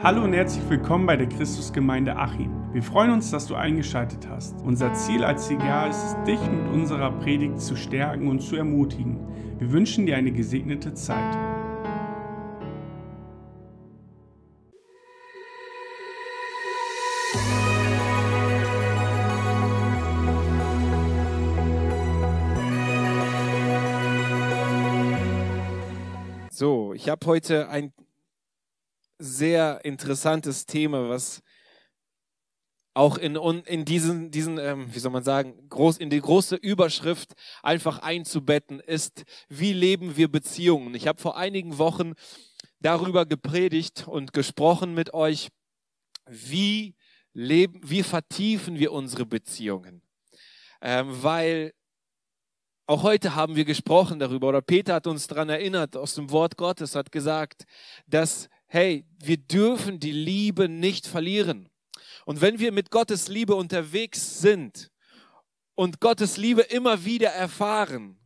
Hallo und herzlich willkommen bei der Christusgemeinde Achim. Wir freuen uns, dass du eingeschaltet hast. Unser Ziel als CGA ist es, dich mit unserer Predigt zu stärken und zu ermutigen. Wir wünschen dir eine gesegnete Zeit. So, ich habe heute ein sehr interessantes Thema, was auch in die große Überschrift einfach einzubetten ist: Wie leben wir Beziehungen? Ich habe vor einigen Wochen darüber gepredigt und gesprochen mit euch, wie vertiefen wir unsere Beziehungen? Weil auch heute haben wir gesprochen darüber, oder Peter hat uns daran erinnert, aus dem Wort Gottes hat gesagt, dass wir dürfen die Liebe nicht verlieren. Und wenn wir mit Gottes Liebe unterwegs sind und Gottes Liebe immer wieder erfahren,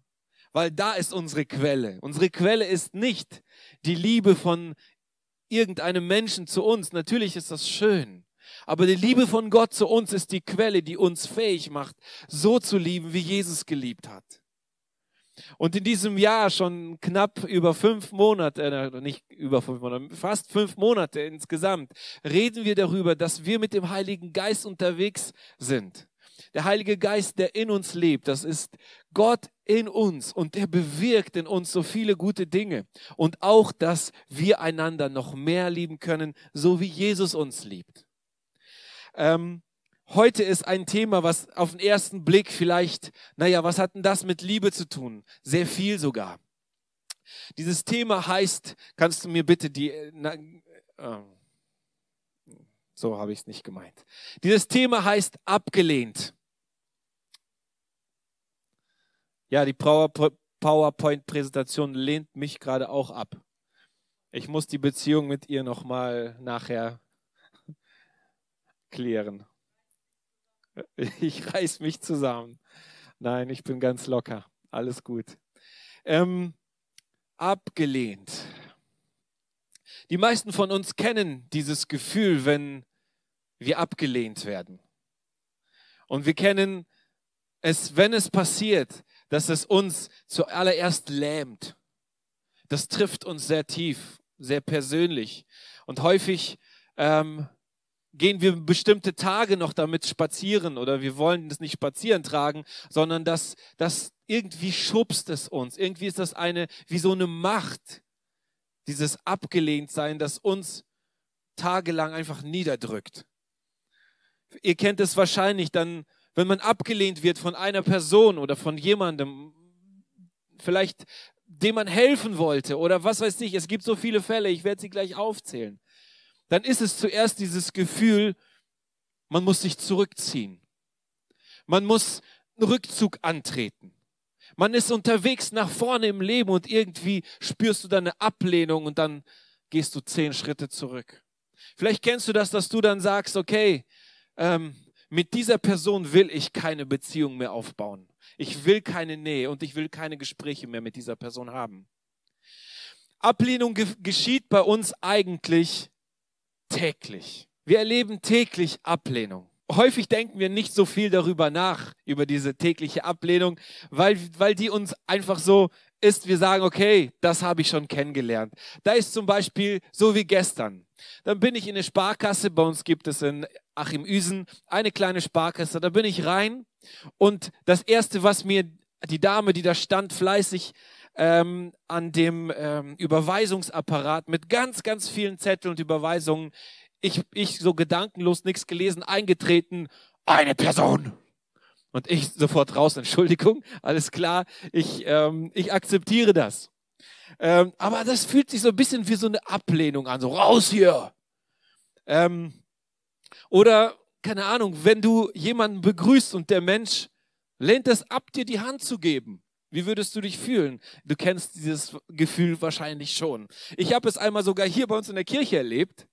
weil da ist unsere Quelle. Unsere Quelle ist nicht die Liebe von irgendeinem Menschen zu uns. Natürlich ist das schön. Aber die Liebe von Gott zu uns ist die Quelle, die uns fähig macht, so zu lieben, wie Jesus geliebt hat. Und in diesem Jahr schon knapp über 5 Monate, nicht über 5 Monate, fast 5 Monate insgesamt, reden wir darüber, dass wir mit dem Heiligen Geist unterwegs sind. Der Heilige Geist, der in uns lebt, das ist Gott in uns und der bewirkt in uns so viele gute Dinge. Und auch, dass wir einander noch mehr lieben können, so wie Jesus uns liebt. Heute ist ein Thema, was auf den ersten Blick vielleicht, was hat denn das mit Liebe zu tun? Sehr viel sogar. Dieses Thema heißt, kannst du mir bitte so habe ich es nicht gemeint. Dieses Thema heißt abgelehnt. Ja, die PowerPoint-Präsentation lehnt mich gerade auch ab. Ich muss die Beziehung mit ihr nochmal nachher klären. Ich reiß mich zusammen. Nein, ich bin ganz locker. Alles gut. Abgelehnt. Die meisten von uns kennen dieses Gefühl, wenn wir abgelehnt werden. Und wir kennen es, wenn es passiert, dass es uns zuallererst lähmt. Das trifft uns sehr tief, sehr persönlich. Und häufig gehen wir bestimmte Tage noch damit spazieren, oder wir wollen das nicht spazieren tragen, sondern das irgendwie schubst es uns. Irgendwie ist das wie so eine Macht, dieses Abgelehntsein, das uns tagelang einfach niederdrückt. Ihr kennt es wahrscheinlich dann, wenn man abgelehnt wird von einer Person oder von jemandem, vielleicht dem man helfen wollte oder was weiß ich. Es gibt so viele Fälle, ich werde sie gleich aufzählen. Dann ist es zuerst dieses Gefühl, man muss sich zurückziehen. Man muss einen Rückzug antreten. Man ist unterwegs nach vorne im Leben und irgendwie spürst du dann eine Ablehnung und dann gehst du 10 Schritte zurück. Vielleicht kennst du das, dass du dann sagst, okay, mit dieser Person will ich keine Beziehung mehr aufbauen. Ich will keine Nähe und ich will keine Gespräche mehr mit dieser Person haben. Ablehnung geschieht bei uns eigentlich täglich. Wir erleben täglich Ablehnung. Häufig denken wir nicht so viel darüber nach, über diese tägliche Ablehnung, weil die uns einfach so ist, wir sagen, okay, das habe ich schon kennengelernt. Da ist zum Beispiel so wie gestern. Dann bin ich in eine Sparkasse, bei uns gibt es in Achim-Üsen eine kleine Sparkasse, da bin ich rein und das Erste, was mir die Dame, die da stand, fleißig an dem Überweisungsapparat mit ganz, ganz vielen Zetteln und Überweisungen, ich so gedankenlos, nichts gelesen, eingetreten, eine Person. Und ich sofort raus, Entschuldigung, alles klar, ich akzeptiere das. Aber das fühlt sich so ein bisschen wie so eine Ablehnung an, so raus hier. Oder, keine Ahnung, wenn du jemanden begrüßt und der Mensch lehnt es ab, dir die Hand zu geben. Wie würdest du dich fühlen? Du kennst dieses Gefühl wahrscheinlich schon. Ich habe es einmal sogar hier bei uns in der Kirche erlebt.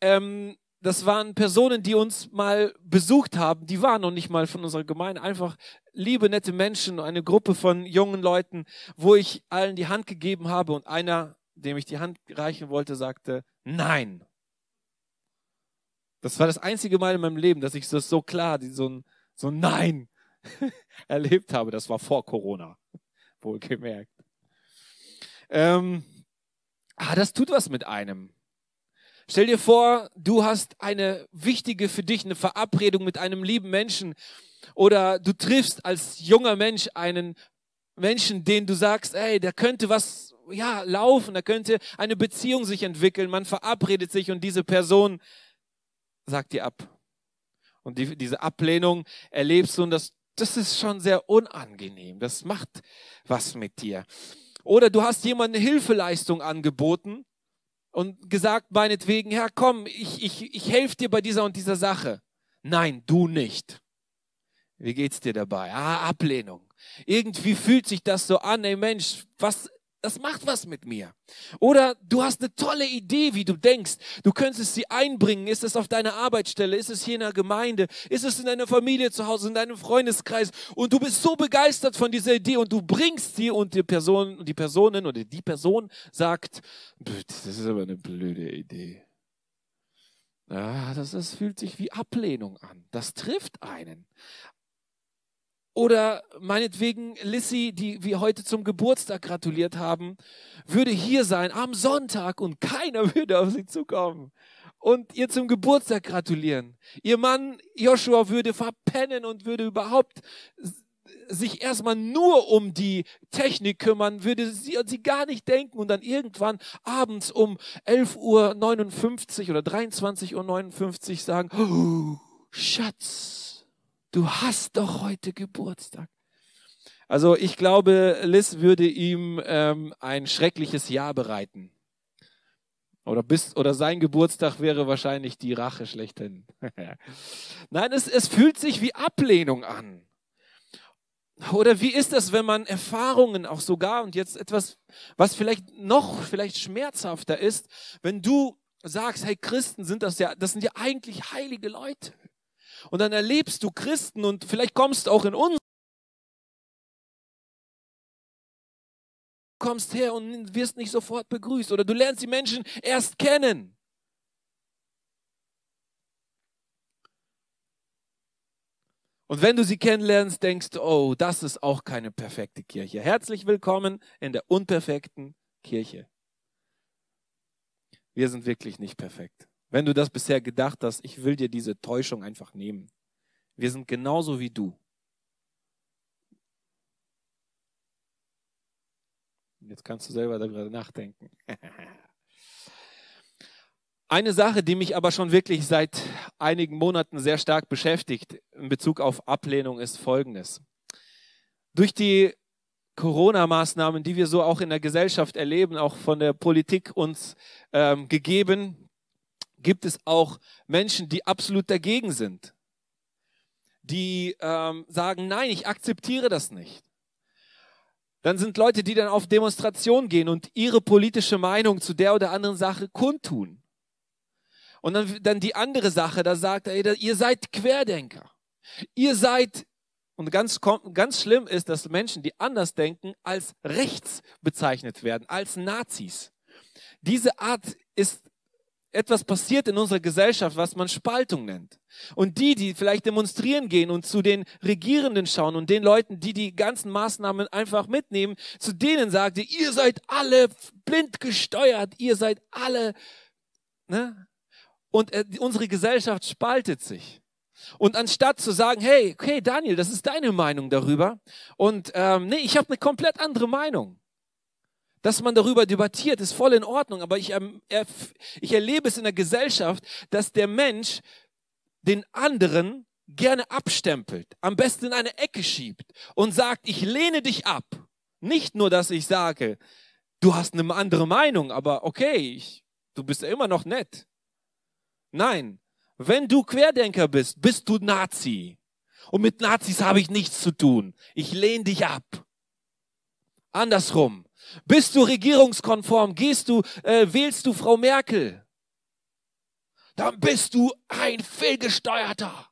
Das waren Personen, die uns mal besucht haben. Die waren noch nicht mal von unserer Gemeinde. Einfach liebe, nette Menschen, eine Gruppe von jungen Leuten, wo ich allen die Hand gegeben habe. Und einer, dem ich die Hand reichen wollte, sagte, nein. Das war das einzige Mal in meinem Leben, dass ich das so klar, so ein Nein erlebt habe. Das war vor Corona, wohlgemerkt. Das tut was mit einem. Stell dir vor, du hast eine wichtige für dich, eine Verabredung mit einem lieben Menschen, oder du triffst als junger Mensch einen Menschen, den du sagst, ey, da könnte was laufen, da könnte eine Beziehung sich entwickeln, man verabredet sich und diese Person sagt dir ab. Und diese Ablehnung erlebst du und das ist schon sehr unangenehm, das macht was mit dir. Oder du hast jemandem eine Hilfeleistung angeboten und gesagt meinetwegen, Herr, komm, ich helfe dir bei dieser und dieser Sache. Nein, du nicht. Wie geht's dir dabei? Ablehnung. Irgendwie fühlt sich das so an, ey Mensch, das macht was mit mir. Oder du hast eine tolle Idee, wie du denkst. Du könntest sie einbringen. Ist es auf deiner Arbeitsstelle? Ist es hier in der Gemeinde? Ist es in deiner Familie zu Hause, in deinem Freundeskreis? Und du bist so begeistert von dieser Idee und du bringst sie und die Person sagt, das ist aber eine blöde Idee. Das fühlt sich wie Ablehnung an. Das trifft einen. Oder meinetwegen Lissy, die wir heute zum Geburtstag gratuliert haben, würde hier sein am Sonntag und keiner würde auf sie zukommen und ihr zum Geburtstag gratulieren. Ihr Mann Joshua würde verpennen und würde überhaupt sich erstmal nur um die Technik kümmern, würde sie gar nicht denken und dann irgendwann abends um 11:59 oder 23:59 sagen, oh, Schatz, du hast doch heute Geburtstag. Also ich glaube, Liz würde ihm ein schreckliches Jahr bereiten. Oder sein Geburtstag wäre wahrscheinlich die Rache schlechthin. Nein, es fühlt sich wie Ablehnung an. Oder wie ist das, wenn man Erfahrungen auch sogar, und jetzt etwas, was vielleicht schmerzhafter ist, wenn du sagst, hey, Christen sind das sind ja eigentlich heilige Leute. Und dann erlebst du Christen und vielleicht kommst auch in uns, kommst her und wirst nicht sofort begrüßt oder du lernst die Menschen erst kennen. Und wenn du sie kennenlernst, denkst du, oh, das ist auch keine perfekte Kirche. Herzlich willkommen in der unperfekten Kirche. Wir sind wirklich nicht perfekt. Wenn du das bisher gedacht hast, ich will dir diese Täuschung einfach nehmen. Wir sind genauso wie du. Jetzt kannst du selber darüber nachdenken. Eine Sache, die mich aber schon wirklich seit einigen Monaten sehr stark beschäftigt in Bezug auf Ablehnung, ist Folgendes. Durch die Corona-Maßnahmen, die wir so auch in der Gesellschaft erleben, auch von der Politik uns gegeben, gibt es auch Menschen, die absolut dagegen sind, die sagen, nein, ich akzeptiere das nicht. Dann sind Leute, die dann auf Demonstrationen gehen und ihre politische Meinung zu der oder anderen Sache kundtun. Und dann die andere Sache, da sagt er, ihr seid Querdenker. Ihr seid, und ganz schlimm ist, dass Menschen, die anders denken, als rechts bezeichnet werden, als Nazis. Diese Art ist etwas passiert in unserer Gesellschaft, was man Spaltung nennt. Und die vielleicht demonstrieren gehen und zu den Regierenden schauen und den Leuten, die die ganzen Maßnahmen einfach mitnehmen, zu denen sagt, ihr seid alle blind gesteuert, ihr seid alle, ne? Und unsere Gesellschaft spaltet sich. Und anstatt zu sagen, hey, okay, Daniel, das ist deine Meinung darüber und nee, ich habe eine komplett andere Meinung. Dass man darüber debattiert, ist voll in Ordnung, aber ich erlebe es in der Gesellschaft, dass der Mensch den anderen gerne abstempelt, am besten in eine Ecke schiebt und sagt, ich lehne dich ab. Nicht nur, dass ich sage, du hast eine andere Meinung, aber okay, du bist ja immer noch nett. Nein, wenn du Querdenker bist, bist du Nazi. Und mit Nazis habe ich nichts zu tun. Ich lehne dich ab. Andersrum. Bist du regierungskonform? Wählst du Frau Merkel? Dann bist du ein Fehlgesteuerter.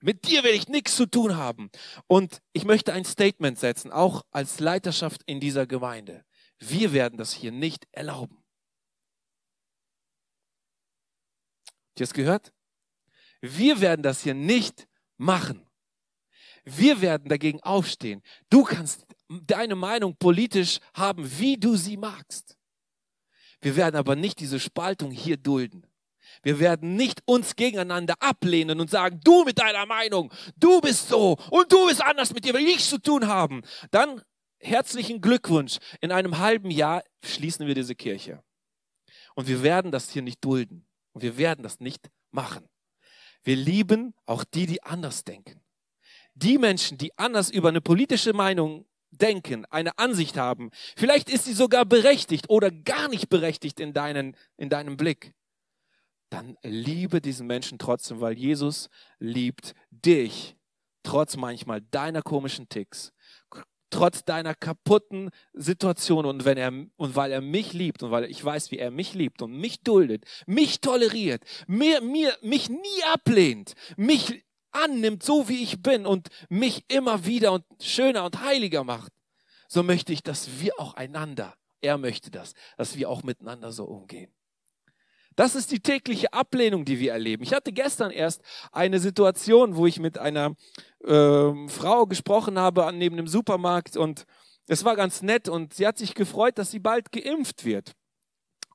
Mit dir will ich nichts zu tun haben. Und ich möchte ein Statement setzen, auch als Leiterschaft in dieser Gemeinde. Wir werden das hier nicht erlauben. Habt ihr es gehört? wir werden das hier nicht machen. Wir werden dagegen aufstehen. Du kannst deine Meinung politisch haben, wie du sie magst. Wir werden aber nicht diese Spaltung hier dulden. Wir werden nicht uns gegeneinander ablehnen und sagen, du mit deiner Meinung, du bist so und du bist anders, mit dir will ich nichts zu tun haben. Dann herzlichen Glückwunsch. In einem halben Jahr schließen wir diese Kirche. Und wir werden das hier nicht dulden. Und wir werden das nicht machen. Wir lieben auch die, die anders denken. Die Menschen, die anders über eine politische Meinung denken, eine Ansicht haben. Vielleicht ist sie sogar berechtigt oder gar nicht berechtigt in deinem Blick. Dann liebe diesen Menschen trotzdem, weil Jesus liebt dich, trotz manchmal deiner komischen Ticks, trotz deiner kaputten Situation. Und weil er mich liebt und weil ich weiß, wie er mich liebt und mich duldet, mich toleriert, mich nie ablehnt, mich annimmt, so wie ich bin und mich immer wieder und schöner und heiliger macht, so möchte ich, dass wir auch einander, er möchte das, dass wir auch miteinander so umgehen. Das ist die tägliche Ablehnung, die wir erleben. Ich hatte gestern erst eine Situation, wo ich mit einer Frau gesprochen habe neben dem Supermarkt, und es war ganz nett und sie hat sich gefreut, dass sie bald geimpft wird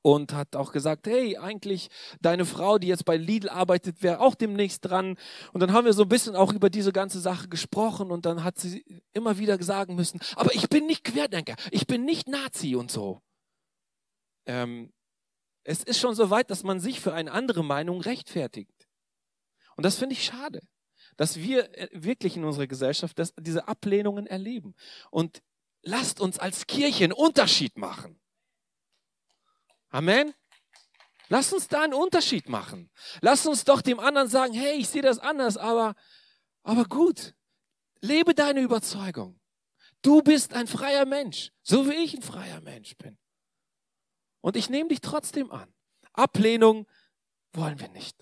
und hat auch gesagt, hey, eigentlich deine Frau, die jetzt bei Lidl arbeitet, wäre auch demnächst dran. Und dann haben wir so ein bisschen auch über diese ganze Sache gesprochen und dann hat sie immer wieder sagen müssen, aber ich bin nicht Querdenker, ich bin nicht Nazi und so. Es ist schon so weit, dass man sich für eine andere Meinung rechtfertigt. Und das finde ich schade, dass wir wirklich in unserer Gesellschaft diese Ablehnungen erleben. Und lasst uns als Kirche einen Unterschied machen. Amen. Lasst uns da einen Unterschied machen. Lasst uns doch dem anderen sagen, hey, ich sehe das anders, aber gut, lebe deine Überzeugung. Du bist ein freier Mensch, so wie ich ein freier Mensch bin. Und ich nehme dich trotzdem an. Ablehnung wollen wir nicht.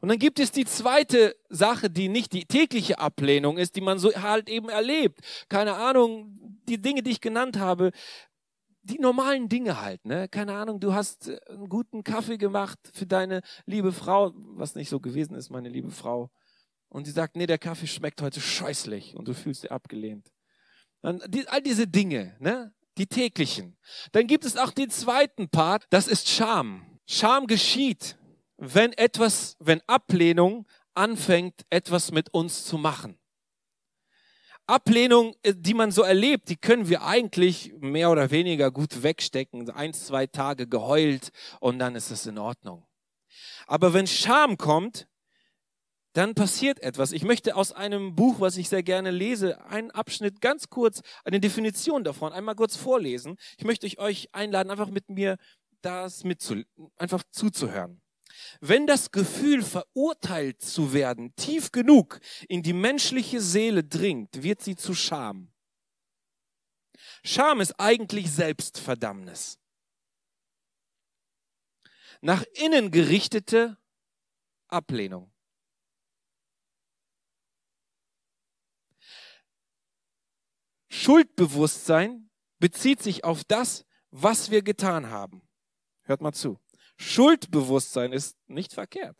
Und dann gibt es die zweite Sache, die nicht die tägliche Ablehnung ist, die man so halt eben erlebt. Keine Ahnung, die Dinge, die ich genannt habe, die normalen Dinge halt. Ne? Keine Ahnung, du hast einen guten Kaffee gemacht für deine liebe Frau, was nicht so gewesen ist, meine liebe Frau. Und sie sagt, nee, der Kaffee schmeckt heute scheußlich und du fühlst dich abgelehnt. Und all diese Dinge, ne? Die täglichen. Dann gibt es auch den zweiten Part, das ist Scham. Scham geschieht, wenn Ablehnung anfängt, etwas mit uns zu machen. Ablehnung, die man so erlebt, die können wir eigentlich mehr oder weniger gut wegstecken. 1, 2 Tage geheult und dann ist es in Ordnung. Aber wenn Scham kommt, dann passiert etwas. Ich möchte aus einem Buch, was ich sehr gerne lese, einen Abschnitt ganz kurz, eine Definition davon, einmal kurz vorlesen. Ich möchte euch einladen, einfach mit mir einfach zuzuhören. Wenn das Gefühl, verurteilt zu werden, tief genug in die menschliche Seele dringt, wird sie zu Scham. Scham ist eigentlich Selbstverdammnis. Nach innen gerichtete Ablehnung. Schuldbewusstsein bezieht sich auf das, was wir getan haben. Hört mal zu. Schuldbewusstsein ist nicht verkehrt.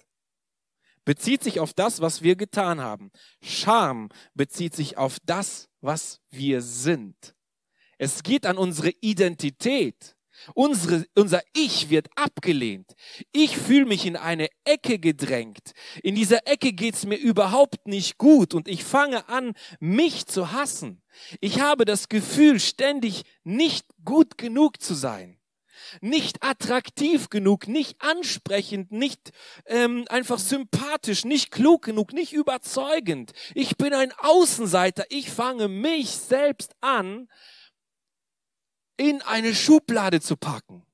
Bezieht sich auf das, was wir getan haben. Scham bezieht sich auf das, was wir sind. Es geht an unsere Identität. Unser Ich wird abgelehnt. Ich fühle mich in eine Ecke gedrängt. In dieser Ecke geht es mir überhaupt nicht gut und ich fange an, mich zu hassen. Ich habe das Gefühl, ständig nicht gut genug zu sein. Nicht attraktiv genug, nicht ansprechend, nicht einfach sympathisch, nicht klug genug, nicht überzeugend. Ich bin ein Außenseiter. Ich fange mich selbst an, in eine Schublade zu packen.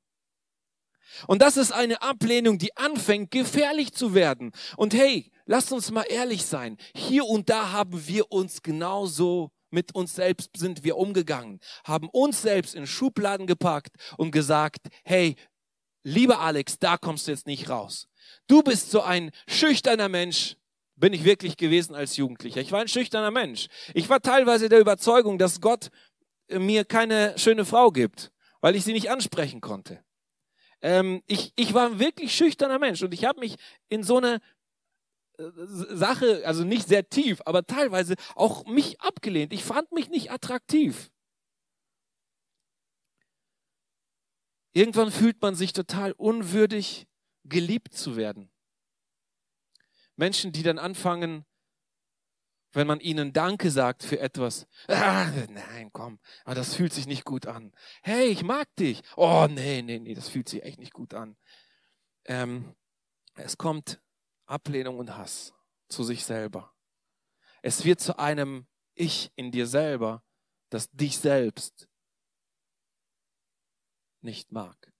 Und das ist eine Ablehnung, die anfängt, gefährlich zu werden. Und hey, lasst uns mal ehrlich sein. Hier und da haben wir uns genauso, mit uns selbst sind wir umgegangen, haben uns selbst in Schubladen gepackt und gesagt, hey, lieber Alex, da kommst du jetzt nicht raus. Du bist so ein schüchterner Mensch. Bin ich wirklich gewesen als Jugendlicher. Ich war ein schüchterner Mensch. Ich war teilweise der Überzeugung, dass Gott mir keine schöne Frau gibt, weil ich sie nicht ansprechen konnte. Ich war ein wirklich schüchterner Mensch und ich habe mich in so eine Sache, also nicht sehr tief, aber teilweise auch mich abgelehnt. Ich fand mich nicht attraktiv. Irgendwann fühlt man sich total unwürdig, geliebt zu werden. Menschen, die dann anfangen, wenn man ihnen Danke sagt für etwas. Ah, nein, komm, aber das fühlt sich nicht gut an. Hey, ich mag dich. Oh, nee, das fühlt sich echt nicht gut an. Es kommt Ablehnung und Hass zu sich selber. Es wird zu einem Ich in dir selber, das dich selbst nicht mag.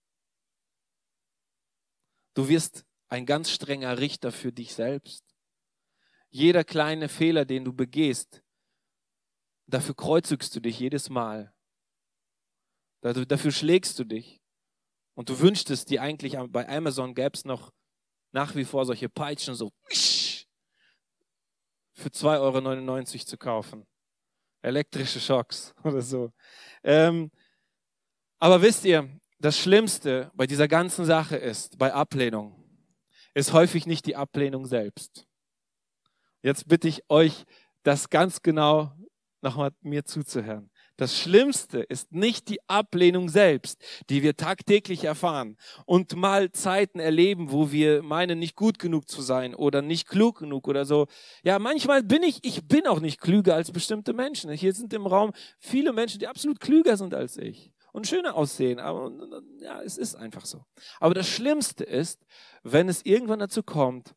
Du wirst ein ganz strenger Richter für dich selbst. Jeder kleine Fehler, den du begehst, dafür kreuzigst du dich jedes Mal. Dafür schlägst du dich. Und du wünschtest dir eigentlich, bei Amazon gäbe es noch nach wie vor solche Peitschen, so für 2,99 € zu kaufen. Elektrische Schocks oder so. Aber wisst ihr, das Schlimmste bei dieser ganzen Sache ist, bei Ablehnung, ist häufig nicht die Ablehnung selbst. Jetzt bitte ich euch, das ganz genau nochmal mir zuzuhören. Das Schlimmste ist nicht die Ablehnung selbst, die wir tagtäglich erfahren und mal Zeiten erleben, wo wir meinen, nicht gut genug zu sein oder nicht klug genug oder so. Ja, manchmal bin ich auch nicht klüger als bestimmte Menschen. Hier sind im Raum viele Menschen, die absolut klüger sind als ich und schöner aussehen. Aber ja, es ist einfach so. Aber das Schlimmste ist, wenn es irgendwann dazu kommt,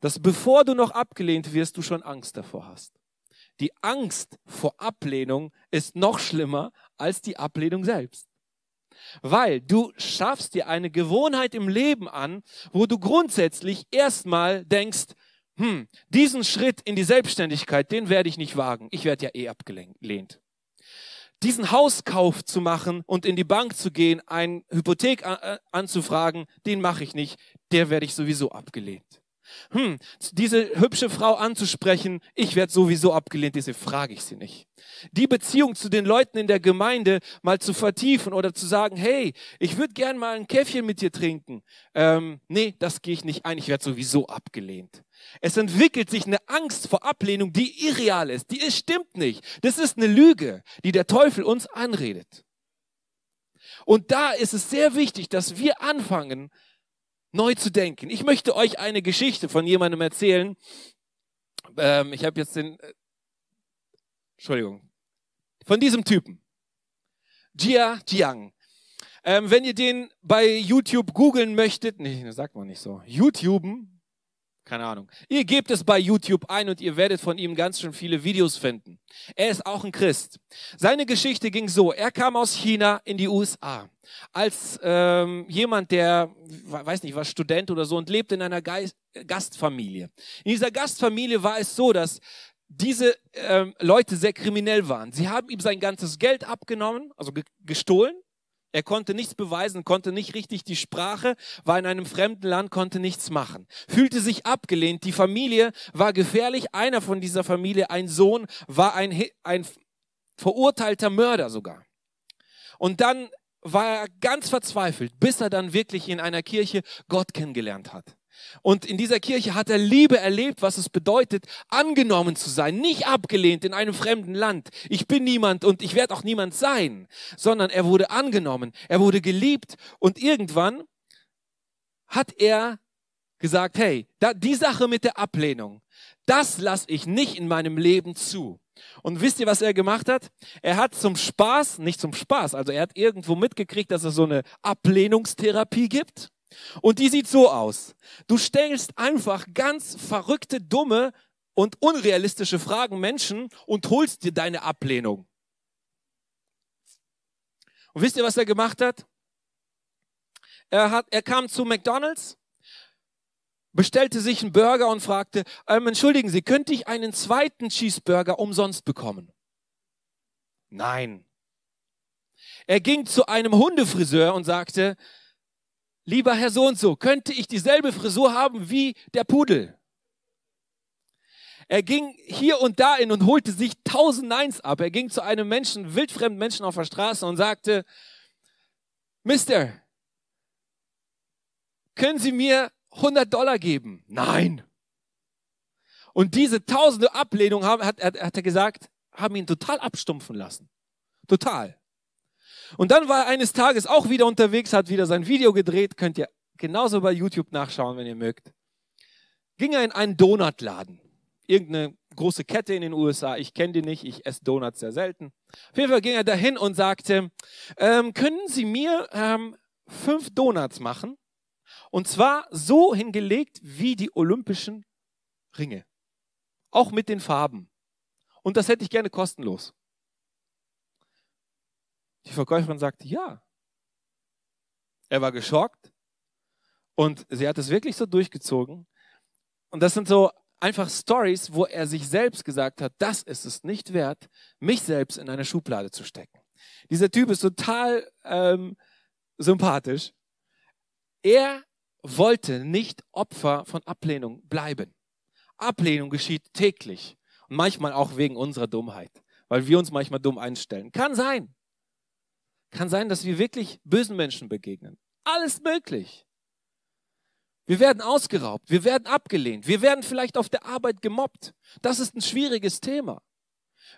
dass bevor du noch abgelehnt wirst, du schon Angst davor hast. Die Angst vor Ablehnung ist noch schlimmer als die Ablehnung selbst. Weil du schaffst dir eine Gewohnheit im Leben an, wo du grundsätzlich erstmal denkst, diesen Schritt in die Selbstständigkeit, den werde ich nicht wagen. Ich werde ja eh abgelehnt. Diesen Hauskauf zu machen und in die Bank zu gehen, eine Hypothek anzufragen, den mache ich nicht. Der werde ich sowieso abgelehnt. Diese hübsche Frau anzusprechen, ich werde sowieso abgelehnt, deswegen frage ich sie nicht. Die Beziehung zu den Leuten in der Gemeinde mal zu vertiefen oder zu sagen, hey, ich würde gern mal ein Käffchen mit dir trinken. Nee, das gehe ich nicht ein, ich werde sowieso abgelehnt. Es entwickelt sich eine Angst vor Ablehnung, die irreal ist, die stimmt nicht. Das ist eine Lüge, die der Teufel uns anredet. Und da ist es sehr wichtig, dass wir anfangen, neu zu denken. Ich möchte euch eine Geschichte von jemandem erzählen. Ich habe jetzt den... Entschuldigung. Von diesem Typen. Jia Jiang. Wenn ihr den bei YouTube googeln möchtet... Nee, sagt man nicht so. YouTuben? Keine Ahnung. Ihr gebt es bei YouTube ein und ihr werdet von ihm ganz schön viele Videos finden. Er ist auch ein Christ. Seine Geschichte ging so. Er kam aus China in die USA. Als jemand, der, weiß nicht, war Student oder so und lebte in einer Gastfamilie. In dieser Gastfamilie war es so, dass diese Leute sehr kriminell waren. Sie haben ihm sein ganzes Geld abgenommen, also gestohlen. Er konnte nichts beweisen, konnte nicht richtig die Sprache, war in einem fremden Land, konnte nichts machen. Fühlte sich abgelehnt, die Familie war gefährlich. Einer von dieser Familie, ein Sohn, war ein verurteilter Mörder sogar. Und dann war er ganz verzweifelt, bis er dann wirklich in einer Kirche Gott kennengelernt hat. Und in dieser Kirche hat er Liebe erlebt, was es bedeutet, angenommen zu sein, nicht abgelehnt in einem fremden Land. Ich bin niemand und ich werde auch niemand sein, sondern er wurde angenommen, er wurde geliebt und irgendwann hat er gesagt, hey, die Sache mit der Ablehnung, das lasse ich nicht in meinem Leben zu. Und wisst ihr, was er gemacht hat? Er hat er hat irgendwo mitgekriegt, dass es so eine Ablehnungstherapie gibt. Und die sieht so aus. Du stellst einfach ganz verrückte, dumme und unrealistische Fragen Menschen und holst dir deine Ablehnung. Und wisst ihr, was er gemacht hat? Er kam zu McDonald's, bestellte sich einen Burger und fragte, entschuldigen Sie, könnte ich einen zweiten Cheeseburger umsonst bekommen? Nein. Er ging zu einem Hundefriseur und sagte, lieber Herr so und so, könnte ich dieselbe Frisur haben wie der Pudel? Er ging hier und da hin und holte sich 1000 Neins ab. Er ging zu einem Menschen, wildfremden Menschen auf der Straße und sagte, Mister, können Sie mir $100 geben? Nein. Und diese tausende Ablehnungen hat er gesagt, haben ihn total abstumpfen lassen. Total. Und dann war er eines Tages auch wieder unterwegs, hat wieder sein Video gedreht, könnt ihr genauso bei YouTube nachschauen, wenn ihr mögt. Ging er in einen Donutladen. Irgendeine große Kette in den USA, ich kenne die nicht, ich esse Donuts sehr selten. Auf jeden Fall ging er dahin und sagte, können Sie mir 5 Donuts machen? Und zwar so hingelegt wie die olympischen Ringe. Auch mit den Farben. Und das hätte ich gerne kostenlos. Die Verkäuferin sagte, ja. Er war geschockt und sie hat es wirklich so durchgezogen. Und das sind so einfach Stories, wo er sich selbst gesagt hat, das ist es nicht wert, mich selbst in eine Schublade zu stecken. Dieser Typ ist total sympathisch. Er wollte nicht Opfer von Ablehnung bleiben. Ablehnung geschieht täglich und manchmal auch wegen unserer Dummheit, weil wir uns manchmal dumm einstellen. Kann sein. Kann sein, dass wir wirklich bösen Menschen begegnen. Alles möglich. Wir werden ausgeraubt, wir werden abgelehnt, wir werden vielleicht auf der Arbeit gemobbt. Das ist ein schwieriges Thema.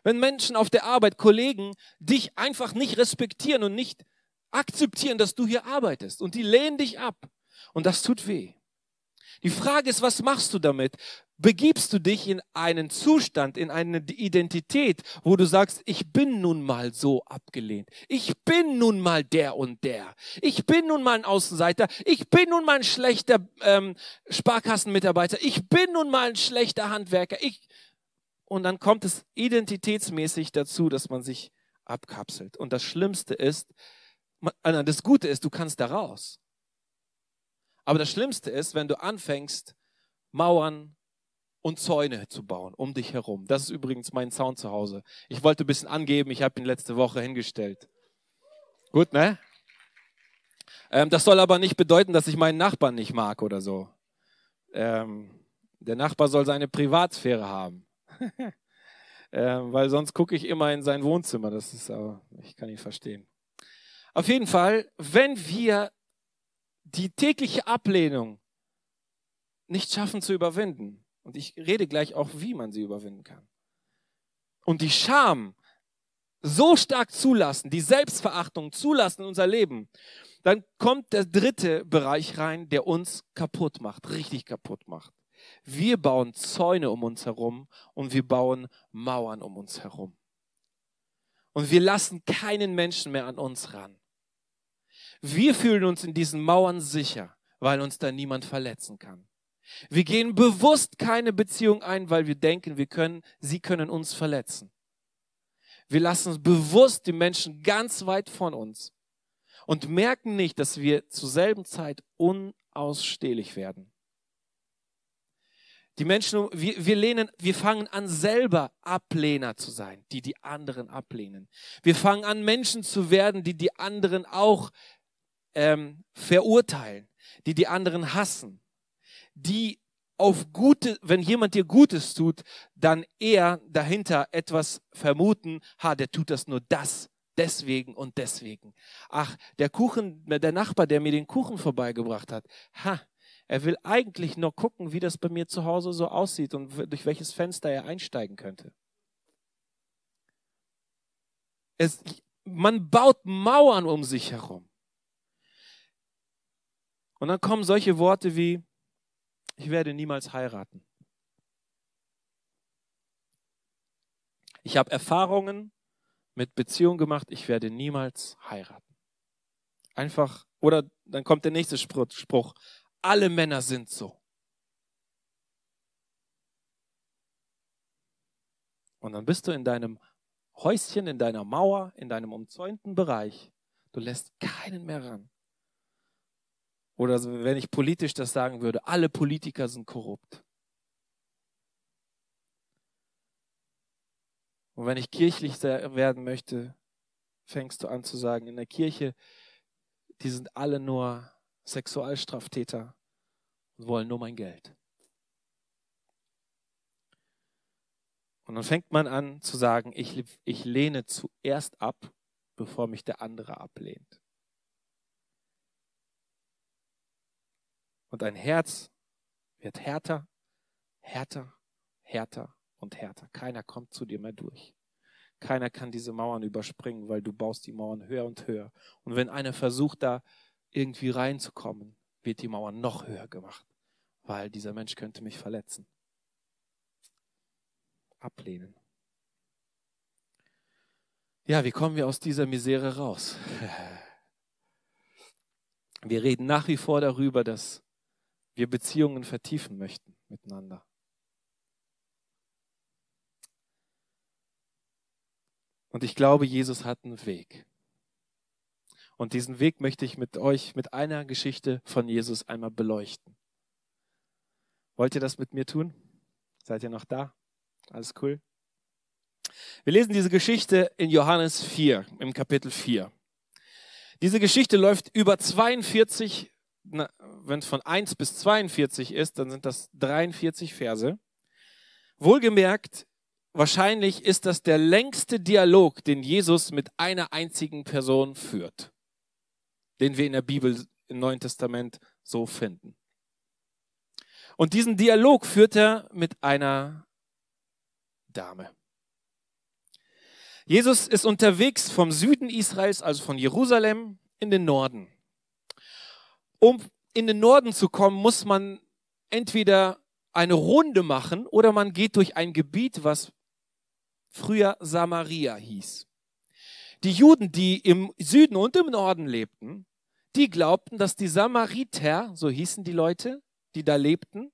Wenn Menschen auf der Arbeit, Kollegen, dich einfach nicht respektieren und nicht akzeptieren, dass du hier arbeitest und die lehnen dich ab und das tut weh. Die Frage ist, was machst du damit? Begibst du dich in einen Zustand, in eine Identität, wo du sagst, ich bin nun mal so abgelehnt. Ich bin nun mal der und der. Ich bin nun mal ein Außenseiter. Ich bin nun mal ein schlechter Sparkassenmitarbeiter. Ich bin nun mal ein schlechter Handwerker. Und dann kommt es identitätsmäßig dazu, dass man sich abkapselt. Und das Schlimmste ist, das Gute ist, du kannst da raus. Aber das Schlimmste ist, wenn du anfängst, Mauern und Zäune zu bauen, um dich herum. Das ist übrigens mein Zaun zu Hause. Ich wollte ein bisschen angeben, ich habe ihn letzte Woche hingestellt. Gut, ne? Das soll aber nicht bedeuten, dass ich meinen Nachbarn nicht mag oder so. Der Nachbar soll seine Privatsphäre haben. Weil sonst gucke ich immer in sein Wohnzimmer. Das ist aber, ich kann ihn verstehen. Auf jeden Fall, wenn wir die tägliche Ablehnung nicht schaffen zu überwinden, und ich rede gleich auch, wie man sie überwinden kann, und die Scham so stark zulassen, die Selbstverachtung zulassen in unser Leben, dann kommt der dritte Bereich rein, der uns kaputt macht, richtig kaputt macht. Wir bauen Zäune um uns herum und wir bauen Mauern um uns herum. Und wir lassen keinen Menschen mehr an uns ran. Wir fühlen uns in diesen Mauern sicher, weil uns da niemand verletzen kann. Wir gehen bewusst keine Beziehung ein, weil wir denken, sie können uns verletzen. Wir lassen bewusst die Menschen ganz weit von uns und merken nicht, dass wir zur selben Zeit unausstehlich werden. Die Menschen, wir fangen an, selber Ablehner zu sein, die die anderen ablehnen. Wir fangen an, Menschen zu werden, die die anderen auch verurteilen, die die anderen hassen, die wenn jemand dir Gutes tut, dann eher dahinter etwas vermuten, der tut das nur deswegen und deswegen. Ach, der Nachbar, der mir den Kuchen vorbeigebracht hat, er will eigentlich nur gucken, wie das bei mir zu Hause so aussieht und durch welches Fenster er einsteigen könnte. Man baut Mauern um sich herum. Und dann kommen solche Worte wie, ich werde niemals heiraten. Ich habe Erfahrungen mit Beziehungen gemacht, ich werde niemals heiraten. Einfach, oder dann kommt der nächste Spruch, alle Männer sind so. Und dann bist du in deinem Häuschen, in deiner Mauer, in deinem umzäunten Bereich. Du lässt keinen mehr ran. Oder wenn ich politisch das sagen würde, alle Politiker sind korrupt. Und wenn ich kirchlich werden möchte, fängst du an zu sagen, in der Kirche, die sind alle nur Sexualstraftäter und wollen nur mein Geld. Und dann fängt man an zu sagen, ich lehne zuerst ab, bevor mich der andere ablehnt. Und ein Herz wird härter, härter, härter und härter. Keiner kommt zu dir mehr durch. Keiner kann diese Mauern überspringen, weil du baust die Mauern höher und höher. Und wenn einer versucht, da irgendwie reinzukommen, wird die Mauer noch höher gemacht, weil dieser Mensch könnte mich verletzen. Ablehnen. Ja, wie kommen wir aus dieser Misere raus? Wir reden nach wie vor darüber, dass wir Beziehungen vertiefen möchten miteinander. Und ich glaube, Jesus hat einen Weg. Und diesen Weg möchte ich mit euch mit einer Geschichte von Jesus einmal beleuchten. Wollt ihr das mit mir tun? Seid ihr noch da? Alles cool? Wir lesen diese Geschichte in Johannes 4, im Kapitel 4. Diese Geschichte läuft über 42, wenn es von 1 bis 42 ist, dann sind das 43 Verse. Wohlgemerkt, wahrscheinlich ist das der längste Dialog, den Jesus mit einer einzigen Person führt, den wir in der Bibel im Neuen Testament so finden. Und diesen Dialog führt er mit einer Dame. Jesus ist unterwegs vom Süden Israels, also von Jerusalem, in den Norden. Um in den Norden zu kommen, muss man entweder eine Runde machen oder man geht durch ein Gebiet, was früher Samaria hieß. Die Juden, die im Süden und im Norden lebten, die glaubten, dass die Samariter, so hießen die Leute, die da lebten,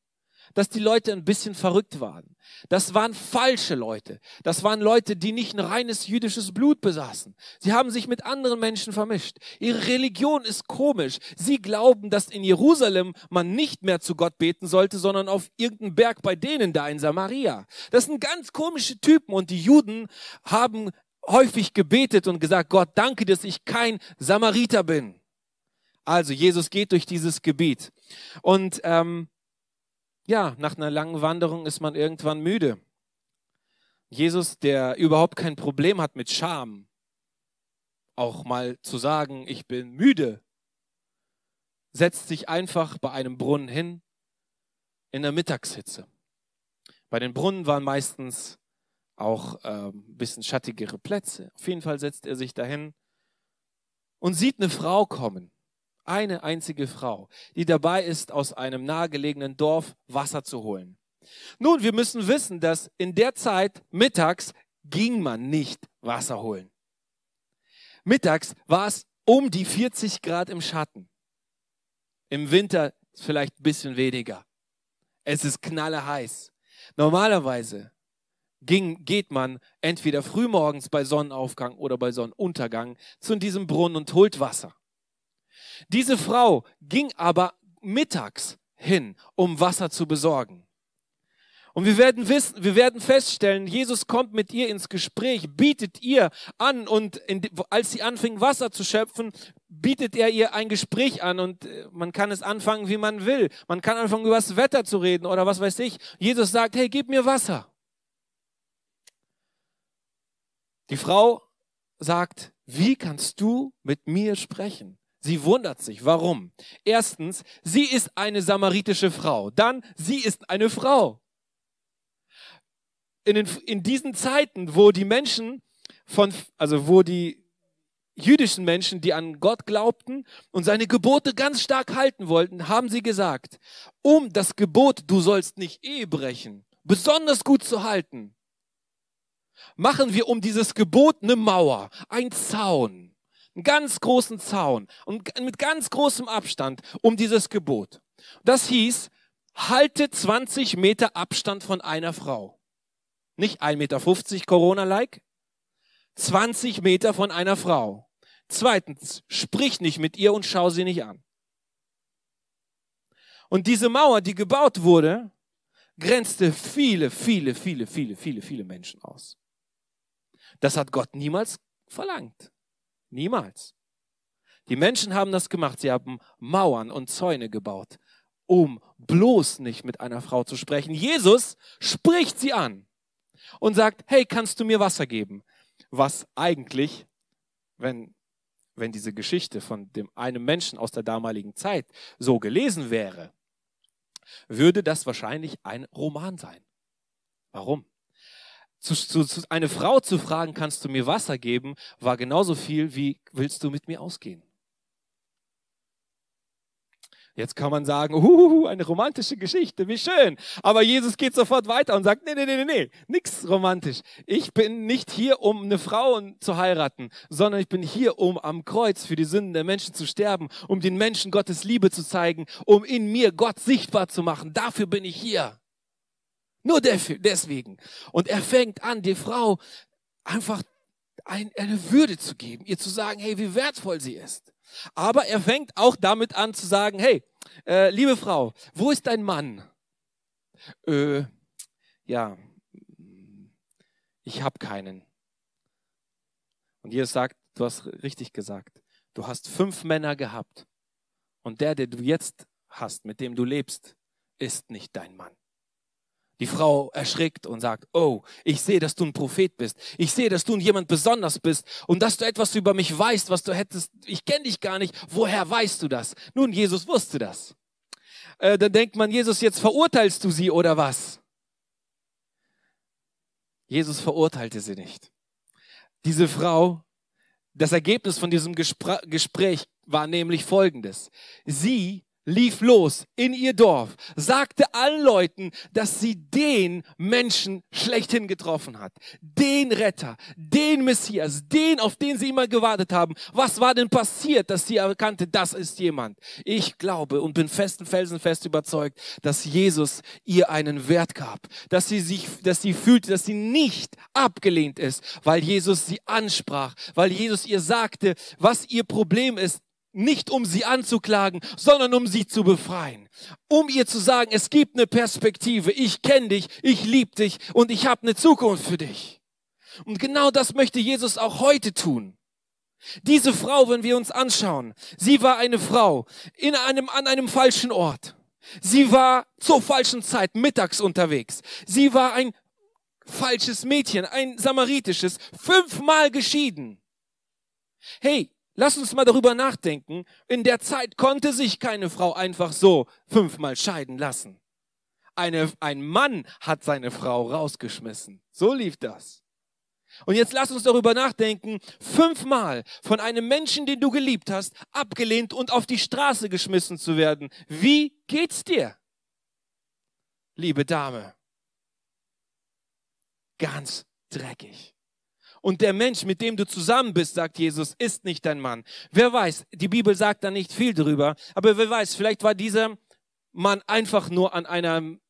dass die Leute ein bisschen verrückt waren. Das waren falsche Leute. Das waren Leute, die nicht ein reines jüdisches Blut besaßen. Sie haben sich mit anderen Menschen vermischt. Ihre Religion ist komisch. Sie glauben, dass in Jerusalem man nicht mehr zu Gott beten sollte, sondern auf irgendeinem Berg bei denen da in Samaria. Das sind ganz komische Typen und die Juden haben häufig gebetet und gesagt, Gott, danke, dass ich kein Samariter bin. Also Jesus geht durch dieses Gebiet und ja, nach einer langen Wanderung ist man irgendwann müde. Jesus, der überhaupt kein Problem hat mit Scham, auch mal zu sagen, ich bin müde, setzt sich einfach bei einem Brunnen hin in der Mittagshitze. Bei den Brunnen waren meistens auch ein bisschen schattigere Plätze. Auf jeden Fall setzt er sich dahin und sieht eine Frau kommen. Eine einzige Frau, die dabei ist, aus einem nahegelegenen Dorf Wasser zu holen. Nun, wir müssen wissen, dass in der Zeit mittags ging man nicht Wasser holen. Mittags war es um die 40 Grad im Schatten. Im Winter vielleicht ein bisschen weniger. Es ist knalleheiß. Normalerweise geht man entweder frühmorgens bei Sonnenaufgang oder bei Sonnenuntergang zu diesem Brunnen und holt Wasser. Diese Frau ging aber mittags hin, um Wasser zu besorgen. Und wir werden feststellen, Jesus kommt mit ihr ins Gespräch, bietet ihr an und als sie anfing, Wasser zu schöpfen, bietet er ihr ein Gespräch an und man kann es anfangen, wie man will. Man kann anfangen, über das Wetter zu reden oder was weiß ich. Jesus sagt, hey, gib mir Wasser. Die Frau sagt, wie kannst du mit mir sprechen? Sie wundert sich. Warum? Erstens, sie ist eine samaritische Frau. Dann, sie ist eine Frau. In diesen Zeiten, wo die Menschen wo die jüdischen Menschen, die an Gott glaubten und seine Gebote ganz stark halten wollten, haben sie gesagt, um das Gebot, du sollst nicht Ehe brechen, besonders gut zu halten, machen wir um dieses Gebot eine Mauer, einen Zaun. Einen ganz großen Zaun und mit ganz großem Abstand um dieses Gebot. Das hieß, halte 20 Meter Abstand von einer Frau. Nicht 1,50 Meter Corona-like, 20 Meter von einer Frau. Zweitens, sprich nicht mit ihr und schau sie nicht an. Und diese Mauer, die gebaut wurde, grenzte viele Menschen aus. Das hat Gott niemals verlangt. Niemals. Die Menschen haben das gemacht. Sie haben Mauern und Zäune gebaut, um bloß nicht mit einer Frau zu sprechen. Jesus spricht sie an und sagt, hey, kannst du mir Wasser geben? Was eigentlich, wenn diese Geschichte von dem einem Menschen aus der damaligen Zeit so gelesen wäre, würde das wahrscheinlich ein Roman sein. Warum? Eine Frau zu fragen, kannst du mir Wasser geben, war genauso viel wie, willst du mit mir ausgehen? Jetzt kann man sagen, eine romantische Geschichte, wie schön. Aber Jesus geht sofort weiter und sagt, nee, nichts romantisch. Ich bin nicht hier, um eine Frau zu heiraten, sondern ich bin hier, um am Kreuz für die Sünden der Menschen zu sterben, um den Menschen Gottes Liebe zu zeigen, um in mir Gott sichtbar zu machen. Dafür bin ich hier. Nur deswegen. Und er fängt an, die Frau einfach eine Würde zu geben, ihr zu sagen, hey, wie wertvoll sie ist. Aber er fängt auch damit an zu sagen, hey, liebe Frau, wo ist dein Mann? Ich habe keinen. Und Jesus sagt, du hast richtig gesagt, du hast 5 Männer gehabt und der du jetzt hast, mit dem du lebst, ist nicht dein Mann. Die Frau erschrickt und sagt, oh, ich sehe, dass du ein Prophet bist. Ich sehe, dass du jemand besonders bist und dass du etwas über mich weißt, was du hättest. Ich kenne dich gar nicht. Woher weißt du das? Nun, Jesus wusste das. Dann denkt man, Jesus, jetzt verurteilst du sie oder was? Jesus verurteilte sie nicht. Diese Frau, das Ergebnis von diesem Gespräch war nämlich folgendes. Sie lief los in ihr Dorf, sagte allen Leuten, dass sie den Menschen schlechthin getroffen hat. Den Retter, den Messias, den, auf den sie immer gewartet haben. Was war denn passiert, dass sie erkannte, das ist jemand? Ich glaube und bin felsenfest überzeugt, dass Jesus ihr einen Wert gab. Dass sie fühlte, dass sie nicht abgelehnt ist, weil Jesus sie ansprach, weil Jesus ihr sagte, was ihr Problem ist. Nicht um sie anzuklagen, sondern um sie zu befreien. Um ihr zu sagen, es gibt eine Perspektive, ich kenne dich, ich liebe dich und ich habe eine Zukunft für dich. Und genau das möchte Jesus auch heute tun. Diese Frau, wenn wir uns anschauen, sie war eine Frau an einem falschen Ort. Sie war zur falschen Zeit mittags unterwegs. Sie war ein falsches Mädchen, ein samaritisches, 5-mal geschieden. Hey, lass uns mal darüber nachdenken, in der Zeit konnte sich keine Frau einfach so 5-mal scheiden lassen. Ein Mann hat seine Frau rausgeschmissen. So lief das. Und jetzt lass uns darüber nachdenken, 5-mal von einem Menschen, den du geliebt hast, abgelehnt und auf die Straße geschmissen zu werden. Wie geht's dir, liebe Dame? Ganz dreckig. Und der Mensch, mit dem du zusammen bist, sagt Jesus, ist nicht dein Mann. Wer weiß, die Bibel sagt da nicht viel drüber, aber wer weiß, vielleicht war dieser Mann einfach nur an einem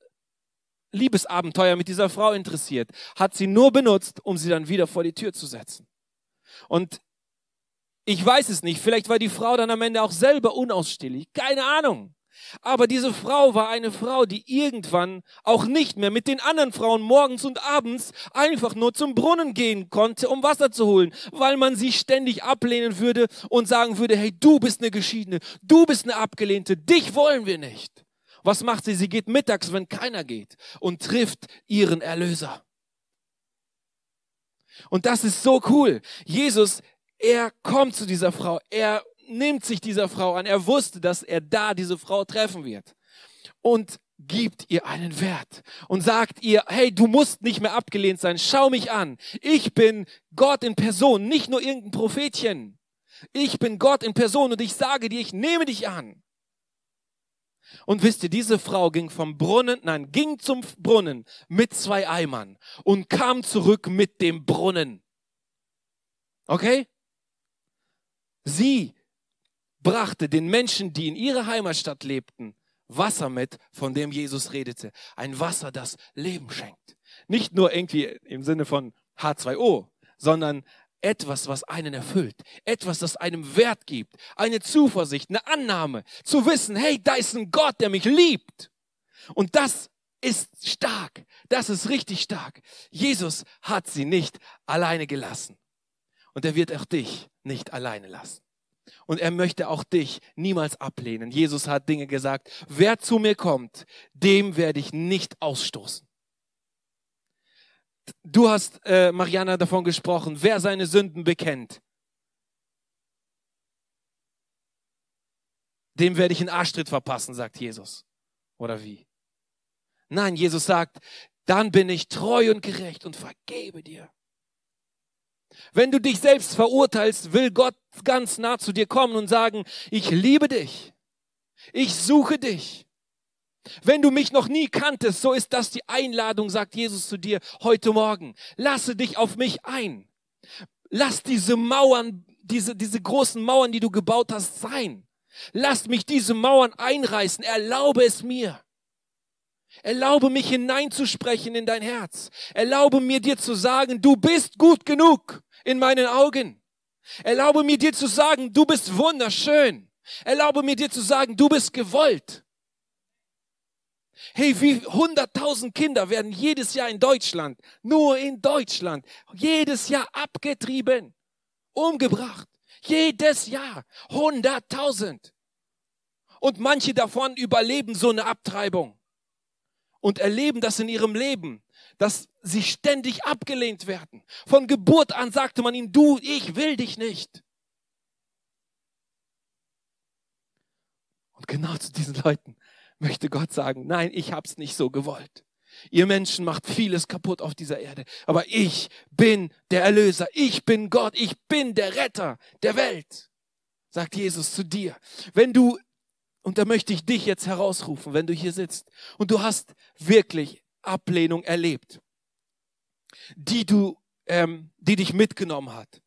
Liebesabenteuer mit dieser Frau interessiert, hat sie nur benutzt, um sie dann wieder vor die Tür zu setzen. Und ich weiß es nicht, vielleicht war die Frau dann am Ende auch selber unausstehlich, keine Ahnung. Aber diese Frau war eine Frau, die irgendwann auch nicht mehr mit den anderen Frauen morgens und abends einfach nur zum Brunnen gehen konnte, um Wasser zu holen, weil man sie ständig ablehnen würde und sagen würde, hey, du bist eine Geschiedene, du bist eine Abgelehnte, dich wollen wir nicht. Was macht sie? Sie geht mittags, wenn keiner geht, und trifft ihren Erlöser. Und das ist so cool. Jesus, er kommt zu dieser Frau, er nimmt sich dieser Frau an. Er wusste, dass er da diese Frau treffen wird und gibt ihr einen Wert und sagt ihr, hey, du musst nicht mehr abgelehnt sein, schau mich an. Ich bin Gott in Person, nicht nur irgendein Prophetchen. Ich bin Gott in Person und ich sage dir, ich nehme dich an. Und wisst ihr, diese Frau ging zum Brunnen mit 2 Eimern und kam zurück mit dem Brunnen. Okay? Sie brachte den Menschen, die in ihrer Heimatstadt lebten, Wasser mit, von dem Jesus redete. Ein Wasser, das Leben schenkt. Nicht nur irgendwie im Sinne von H2O, sondern etwas, was einen erfüllt. Etwas, das einem Wert gibt. Eine Zuversicht, eine Annahme. Zu wissen, hey, da ist ein Gott, der mich liebt. Und das ist stark. Das ist richtig stark. Jesus hat sie nicht alleine gelassen. Und er wird auch dich nicht alleine lassen. Und er möchte auch dich niemals ablehnen. Jesus hat Dinge gesagt, wer zu mir kommt, dem werde ich nicht ausstoßen. Du hast, Mariana, davon gesprochen, wer seine Sünden bekennt, dem werde ich einen Arschtritt verpassen, sagt Jesus. Oder wie? Nein, Jesus sagt, dann bin ich treu und gerecht und vergebe dir. Wenn du dich selbst verurteilst, will Gott ganz nah zu dir kommen und sagen, ich liebe dich, ich suche dich. Wenn du mich noch nie kanntest, so ist das die Einladung, sagt Jesus zu dir heute Morgen. Lasse dich auf mich ein. Lass diese Mauern, diese großen Mauern, die du gebaut hast, sein. Lass mich diese Mauern einreißen. Erlaube es mir. Erlaube mich hineinzusprechen in dein Herz. Erlaube mir dir zu sagen, du bist gut genug in meinen Augen. Erlaube mir dir zu sagen, du bist wunderschön. Erlaube mir dir zu sagen, du bist gewollt. Hey, wie 100.000 Kinder werden jedes Jahr in Deutschland, nur in Deutschland, jedes Jahr abgetrieben, umgebracht. Jedes Jahr 100.000. Und manche davon überleben so eine Abtreibung und erleben das in ihrem Leben, dass sie ständig abgelehnt werden. Von Geburt an sagte man ihnen, du, ich will dich nicht. Und genau zu diesen Leuten möchte Gott sagen, nein, ich hab's nicht so gewollt. Ihr Menschen macht vieles kaputt auf dieser Erde, aber ich bin der Erlöser, ich bin Gott, ich bin der Retter der Welt, sagt Jesus zu dir. Wenn du, und da möchte ich dich jetzt herausrufen, wenn du hier sitzt und du hast wirklich Ablehnung erlebt, die dich mitgenommen hat,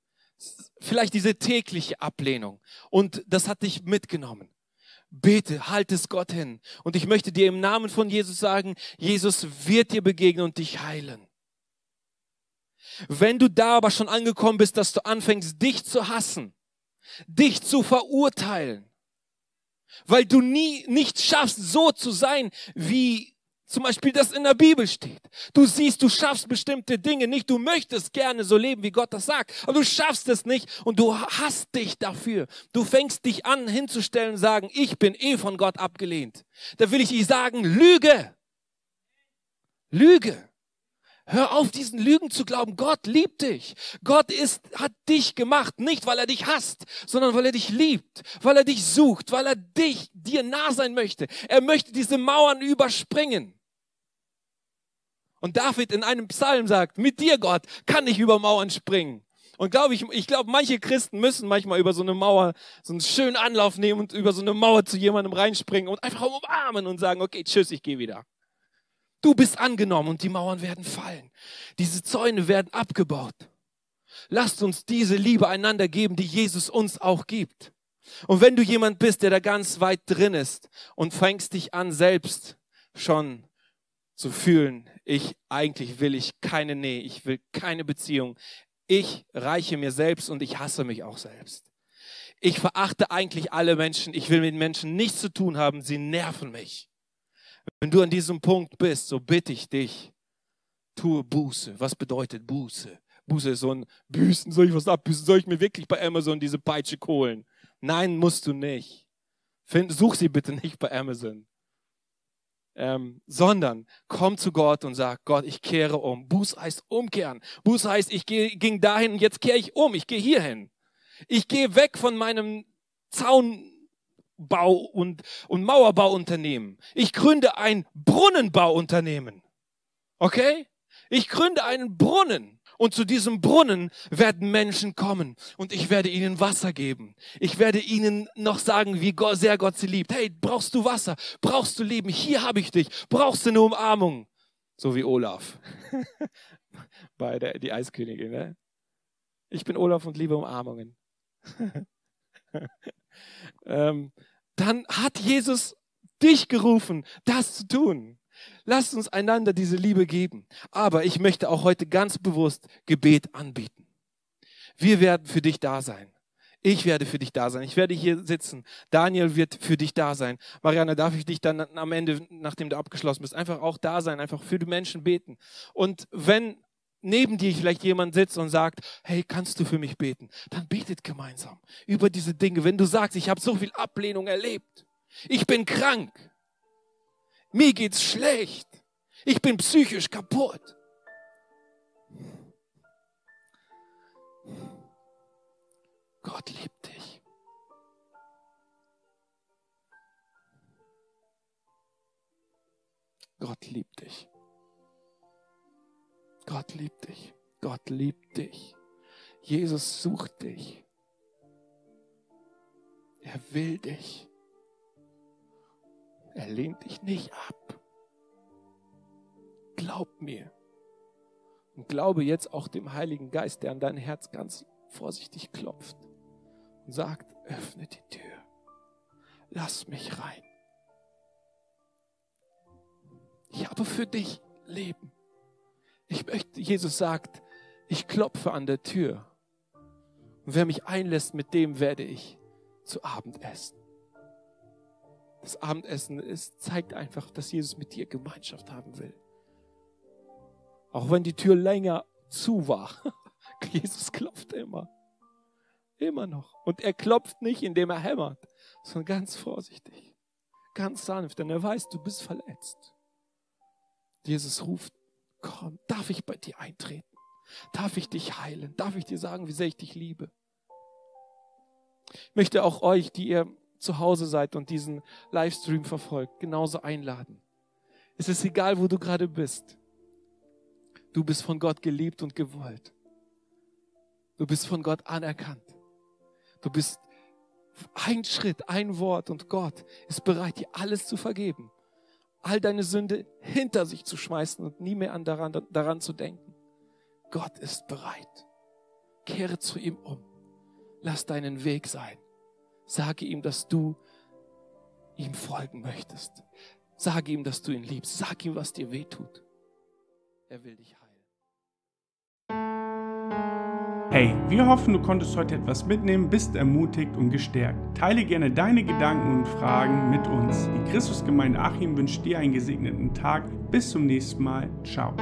vielleicht diese tägliche Ablehnung und das hat dich mitgenommen. Bete, halt es Gott hin. Und ich möchte dir im Namen von Jesus sagen, Jesus wird dir begegnen und dich heilen. Wenn du da aber schon angekommen bist, dass du anfängst, dich zu hassen, dich zu verurteilen, weil du nicht schaffst, so zu sein, wie zum Beispiel das in der Bibel steht. Du siehst, du schaffst bestimmte Dinge nicht, du möchtest gerne so leben, wie Gott das sagt, aber du schaffst es nicht und du hasst dich dafür. Du fängst dich an hinzustellen und sagen, ich bin eh von Gott abgelehnt. Da will ich dir sagen, Lüge! Lüge! Hör auf, diesen Lügen zu glauben. Gott liebt dich. Gott hat dich gemacht, nicht weil er dich hasst, sondern weil er dich liebt, weil er dich sucht, weil er dir nah sein möchte. Er möchte diese Mauern überspringen. Und David in einem Psalm sagt, mit dir, Gott, kann ich über Mauern springen. Und ich glaube, manche Christen müssen manchmal über so eine Mauer, so einen schönen Anlauf nehmen und über so eine Mauer zu jemandem reinspringen und einfach umarmen und sagen, okay, tschüss, ich gehe wieder. Du bist angenommen und die Mauern werden fallen. Diese Zäune werden abgebaut. Lasst uns diese Liebe einander geben, die Jesus uns auch gibt. Und wenn du jemand bist, der da ganz weit drin ist und fängst dich an, selbst schon zu fühlen, eigentlich will ich keine Nähe, ich will keine Beziehung. Ich reiche mir selbst und ich hasse mich auch selbst. Ich verachte eigentlich alle Menschen, ich will mit Menschen nichts zu tun haben, sie nerven mich. Wenn du an diesem Punkt bist, so bitte ich dich, tue Buße. Was bedeutet Buße? Buße ist so ein Büßen, soll ich was abbüßen? Soll ich mir wirklich bei Amazon diese Peitsche holen? Nein, musst du nicht. Such sie bitte nicht bei Amazon. Sondern komm zu Gott und sag, Gott, ich kehre um. Buße heißt umkehren. Buße heißt, ich ging dahin und jetzt kehre ich um. Ich gehe hierhin. Ich gehe weg von meinem Zaun. Bau- und Mauerbauunternehmen. Ich gründe ein Brunnenbauunternehmen. Okay? Ich gründe einen Brunnen. Und zu diesem Brunnen werden Menschen kommen. Und ich werde ihnen Wasser geben. Ich werde ihnen noch sagen, wie sehr Gott sie liebt. Hey, brauchst du Wasser? Brauchst du Leben? Hier habe ich dich. Brauchst du eine Umarmung? So wie Olaf. Bei die Eiskönigin, ne? Ich bin Olaf und liebe Umarmungen. Dann hat Jesus dich gerufen, das zu tun. Lasst uns einander diese Liebe geben. Aber ich möchte auch heute ganz bewusst Gebet anbieten. Wir werden für dich da sein. Ich werde für dich da sein. Ich werde hier sitzen. Daniel wird für dich da sein. Marianne, darf ich dich dann am Ende, nachdem du abgeschlossen bist, einfach auch da sein, einfach für die Menschen beten. Und wenn neben dir vielleicht jemand sitzt und sagt, hey, kannst du für mich beten? Dann betet gemeinsam über diese Dinge. Wenn du sagst, ich habe so viel Ablehnung erlebt, ich bin krank, mir geht's schlecht, ich bin psychisch kaputt. Gott liebt dich. Gott liebt dich. Gott liebt dich. Gott liebt dich. Jesus sucht dich. Er will dich. Er lehnt dich nicht ab. Glaub mir. Und glaube jetzt auch dem Heiligen Geist, der an dein Herz ganz vorsichtig klopft und sagt, öffne die Tür. Lass mich rein. Ich habe für dich Leben. Ich möchte, Jesus sagt, ich klopfe an der Tür. Und wer mich einlässt, mit dem werde ich zu Abend essen. Das Abendessen zeigt einfach, dass Jesus mit dir Gemeinschaft haben will. Auch wenn die Tür länger zu war. Jesus klopft immer. Immer noch. Und er klopft nicht, indem er hämmert, sondern ganz vorsichtig. Ganz sanft, denn er weiß, du bist verletzt. Jesus ruft, komm, darf ich bei dir eintreten? Darf ich dich heilen? Darf ich dir sagen, wie sehr ich dich liebe? Ich möchte auch euch, die ihr zu Hause seid und diesen Livestream verfolgt, genauso einladen. Es ist egal, wo du gerade bist. Du bist von Gott geliebt und gewollt. Du bist von Gott anerkannt. Du bist ein Schritt, ein Wort und Gott ist bereit, dir alles zu vergeben. All deine Sünde hinter sich zu schmeißen und nie mehr daran zu denken. Gott ist bereit. Kehre zu ihm um. Lass deinen Weg sein. Sage ihm, dass du ihm folgen möchtest. Sage ihm, dass du ihn liebst. Sag ihm, was dir weh tut. Er will dich heilen. Hey, wir hoffen, du konntest heute etwas mitnehmen, bist ermutigt und gestärkt. Teile gerne deine Gedanken und Fragen mit uns. Die Christusgemeinde Achim wünscht dir einen gesegneten Tag. Bis zum nächsten Mal. Ciao.